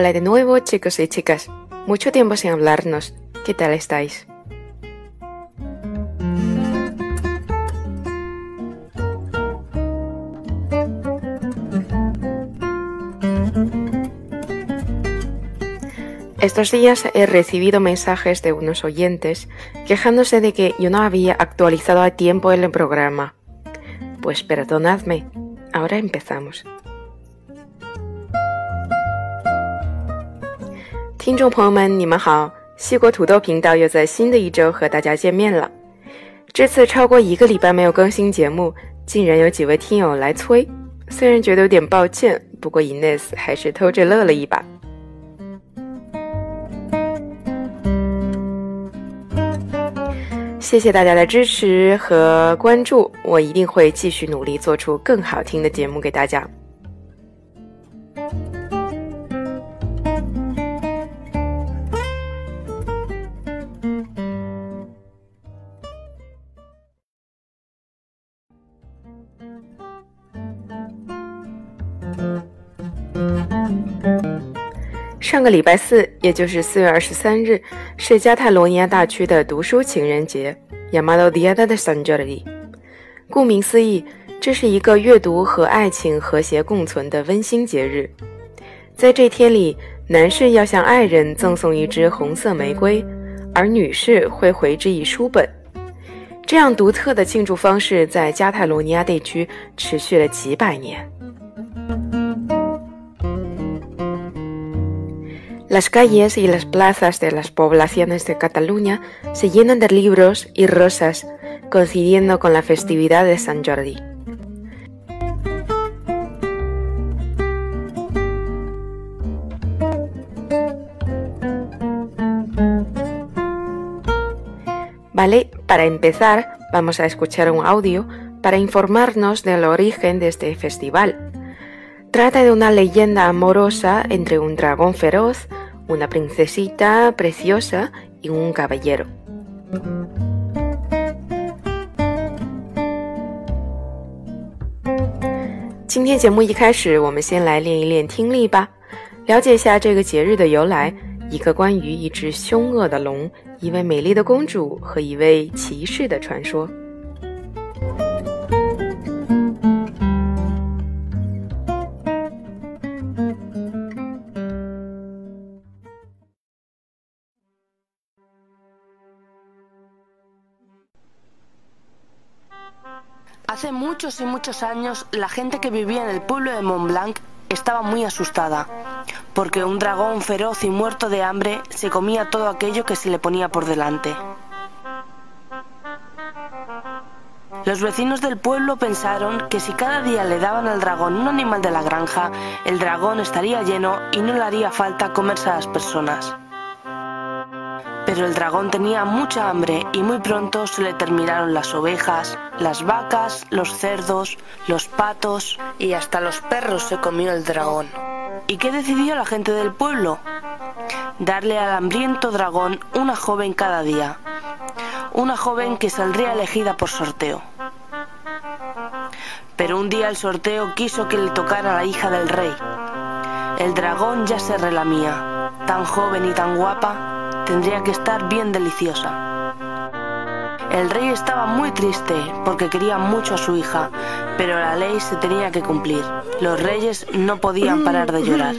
Hola de nuevo, chicos y chicas. Mucho tiempo sin hablarnos. ¿Qué tal estáis? Estos días he recibido mensajes de unos oyentes quejándose de que yo no había actualizado a tiempo el programa. Pues perdonadme, ahora empezamos. 听众朋友们，你们好，西国土豆频道又在新的一周和大家见面了。这次超过一个礼拜没有更新节目，竟然有几位听友来催，虽然觉得有点抱歉，不过 Ines 还是偷着乐了一把。谢谢大家的支持和关注，我一定会继续努力做出更好听的节目给大家。上个礼拜四，也就是4月23日，是加泰罗尼亚大区的读书情人节 Dia de Sant Jordi。 顾名思义，这是一个阅读和爱情和谐共存的温馨节日。在这天里，男士要向爱人赠送一支红色玫瑰，而女士会回之以书本。这样独特的庆祝方式在加泰罗尼亚地区持续了几百年。Las calles y las plazas de las poblaciones de Cataluña se llenan de libros y rosas, coincidiendo con la festividad de San Jordi. Vale, para empezar, vamos a escuchar un audio para informarnos del origen de este festival.Trata de una leyenda amorosa entre un dragón feroz, una princesita preciosa y un caballero.今天节目一开始，我们先来练一练听力吧，了解一下这个节日的由来，一个关于一只凶恶的龙、一位美丽的公主和一位骑士的传说。Hace muchos y muchos años, la gente que vivía en el pueblo de Montblanc estaba muy asustada, porque un dragón feroz y muerto de hambre se comía todo aquello que se le ponía por delante. Los vecinos del pueblo pensaron que si cada día le daban al dragón un animal de la granja, el dragón estaría lleno y no le haría falta comerse a las personas. Pero el dragón tenía mucha hambre y muy pronto se le terminaron las ovejas, las vacas, los cerdos, los patos y hasta los perros se comió el dragón. ¿Y qué decidió la gente del pueblo? Darle al hambriento dragón una joven cada día, una joven que saldría elegida por sorteo. Pero un día el sorteo quiso que le tocara a la hija del rey. El dragón ya se relamía, tan joven y tan guapa,tendría que estar bien deliciosa. El rey estaba muy triste porque quería mucho a su hija, pero la ley se tenía que cumplir. Los reyes no podían parar de llorar.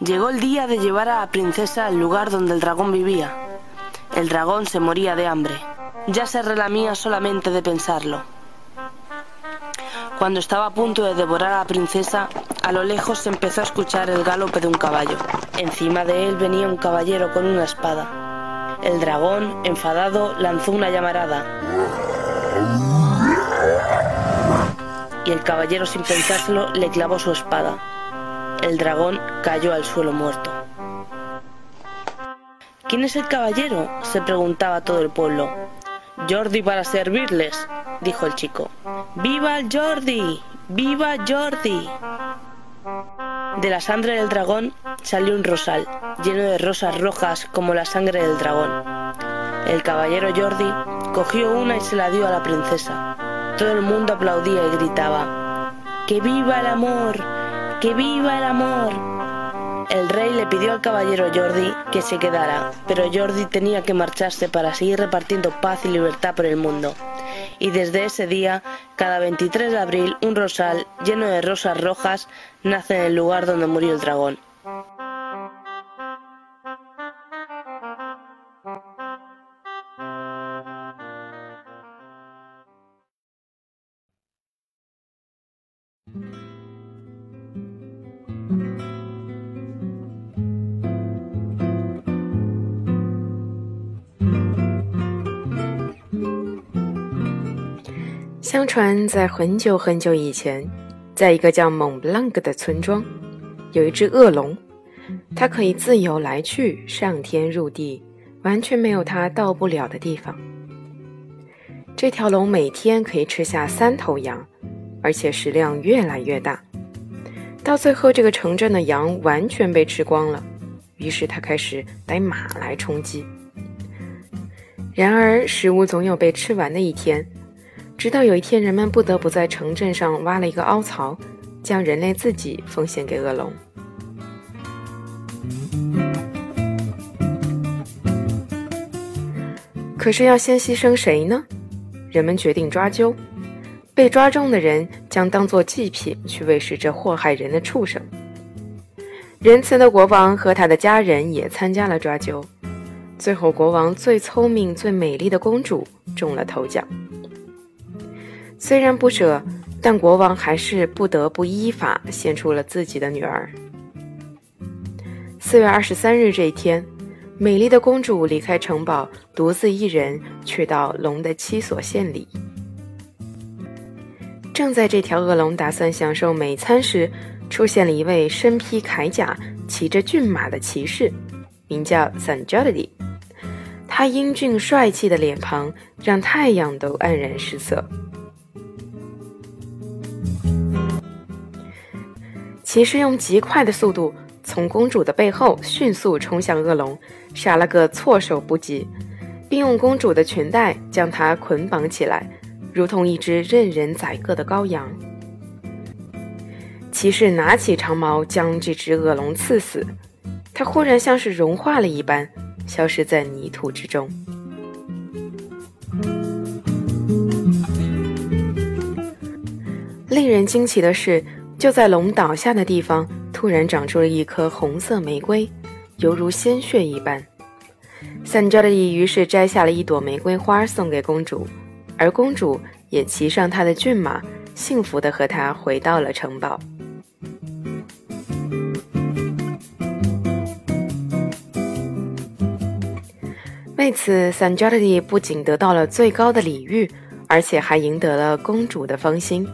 Llegó el día de llevar a la princesa al lugar donde el dragón vivía. El dragón se moría de hambre. Ya se relamía solamente de pensarlo. Cuando estaba a punto de devorar a la princesa, a lo lejos se empezó a escuchar el galope de un caballo. Encima de él venía un caballero con una espada. El dragón, enfadado, lanzó una llamarada. Y el caballero, sin pensárselo, le clavó su espada. El dragón cayó al suelo muerto. ¿Quién es el caballero?, se preguntaba todo el pueblo. Jordi para servirles, dijo el chico. ¡Viva el Jordi! ¡Viva Jordi! De la sangre del dragón salió un rosal, lleno de rosas rojas como la sangre del dragón. El caballero Jordi cogió una y se la dio a la princesa. Todo el mundo aplaudía y gritaba: ¡Que viva el amor! ¡Que viva el amor! El rey le pidió al caballero Jordi que se quedara, pero Jordi tenía que marcharse para seguir repartiendo paz y libertad por el mundo. Y desde ese día, cada 23 de abril, un rosal lleno de rosas rojas nace en el lugar donde murió el dragón.相传在很久很久以前，在一个叫Montblanc的村庄，有一只恶龙，它可以自由来去，上天入地，完全没有它到不了的地方。这条龙每天可以吃下3头羊，而且食量越来越大，到最后这个城镇的羊完全被吃光了，于是它开始逮马来充饥。然而食物总有被吃完的一天，直到有一天，人们不得不在城镇上挖了一个凹槽，将人类自己奉献给恶龙。可是要先牺牲谁呢？人们决定抓阄，被抓中的人将当作祭品去喂食这祸害人的畜生。仁慈的国王和他的家人也参加了抓阄，最后国王最聪明、最美丽的公主中了头奖。虽然不舍，但国王还是不得不依法献出了自己的女儿。4月23日这一天，美丽的公主离开城堡，独自一人去到龙的7所献礼。正在这条恶龙打算享受美餐时，出现了一位身披铠甲、骑着骏马的骑士，名叫 Sanjali。 他英俊帅气的脸庞让太阳都黯然失色。骑士用极快的速度从公主的背后迅速冲向恶龙，杀了个措手不及，并用公主的裙带将她捆绑起来，如同一只任人宰割的羔羊。骑士拿起长矛将这只恶龙刺死，它忽然像是融化了一般，消失在泥土之中。令人惊奇的是，就在龙倒下的地方，突然长出了一颗红色玫瑰，犹如鲜血一般。Sanjali 于是摘下了一朵玫瑰花送给公主，而公主也骑上她的骏马，幸福地和她回到了城堡。为此 Sanjali 不仅得到了最高的礼遇，而且还赢得了公主的芳心。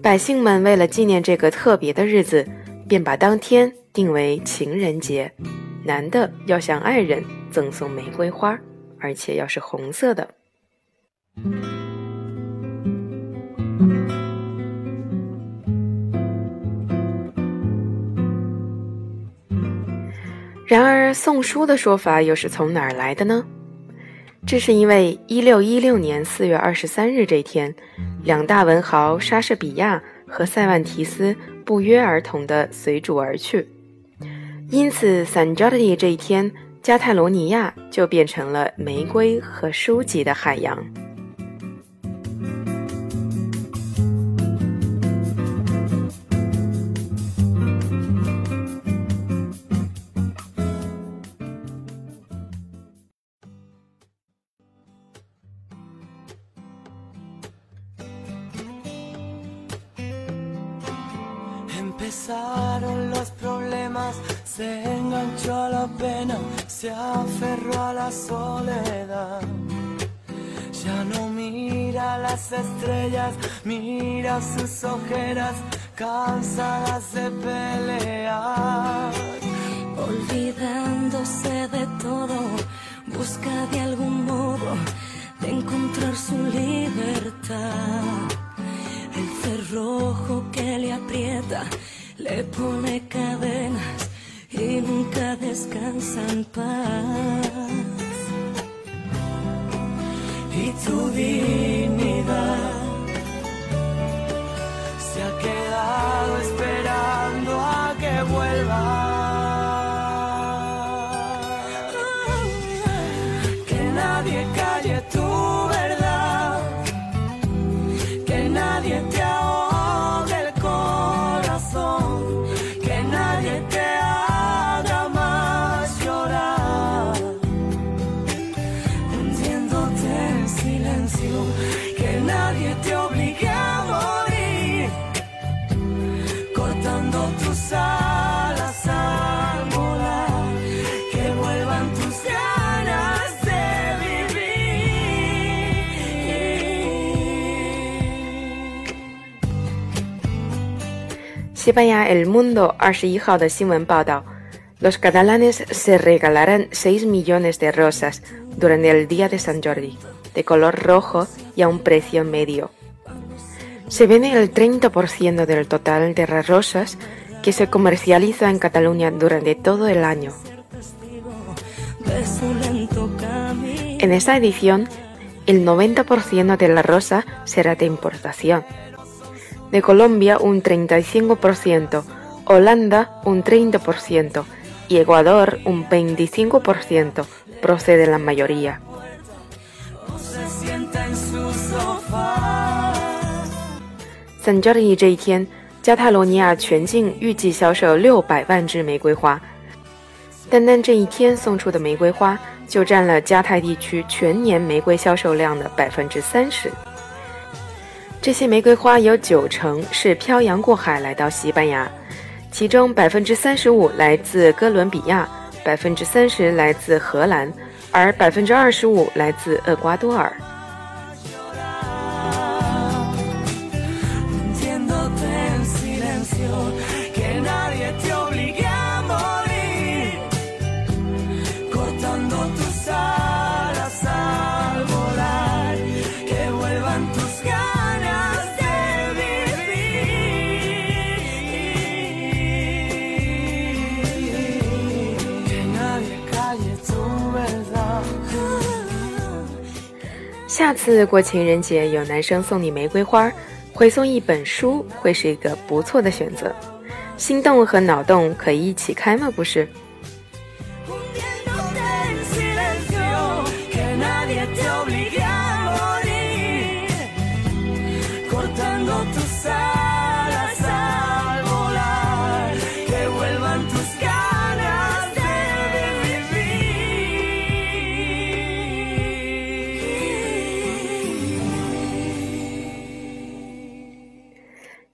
百姓们为了纪念这个特别的日子，便把当天定为情人节，男的要向爱人赠送玫瑰花，而且要是红色的。然而送书的说法又是从哪儿来的呢？这是因为1616年4月23日这天，两大文豪莎士比亚和塞万提斯不约而同地随主而去，因此 Sanjali 这一天，加泰罗尼亚就变成了玫瑰和书籍的海洋。Empezaron los problemas, se enganchó a la pena, se aferró a la soledad. Ya no mira las estrellas, mira sus ojeras, cansadas de pelear. Olvidándose de todo, busca de algún modo de encontrar su libertad. El cerrojo que le aprieta le pone cadenas y nunca descansa en paz. Y tu dignidad se ha quedado esperando a que vuelva. nadie calle tu verdad, que nadie te ahogue el corazón, que nadie te haga más llorar. Entiéndote en silencio, que nadie te obligue a morir, cortando tus alas al volar.西班牙 El Mundo 21号的新闻报道 Los catalanes se regalarán 6 millones de rosas durante el Día de San Jordi, de color rojo y a un precio medio. Se vende el 30% del total de las rosas que se comercializa en Cataluña durante todo el año. En esta edición, el 90% de la rosa será de importación.De Colombia un 35%, Holanda un 30% y Ecuador un 25% procede la mayoría. San Jordi 这一天，加泰罗尼亚全境预计销售600万支玫瑰花，单单这一天送出的玫瑰花就占了加泰地区全年玫瑰销售量的 30%。这些玫瑰花有90%是漂洋过海来到西班牙，其中 35% 来自哥伦比亚， 30% 来自荷兰，而 25% 来自厄瓜多尔。下次过情人节有男生送你玫瑰花，回送一本书会是一个不错的选择。心动和脑洞可以一起开吗？不是？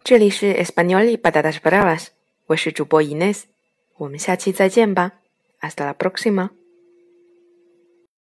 这里是 Español y Patatas Bravas， 我是主播 Ines， 我们下期再见吧，Hasta la próxima。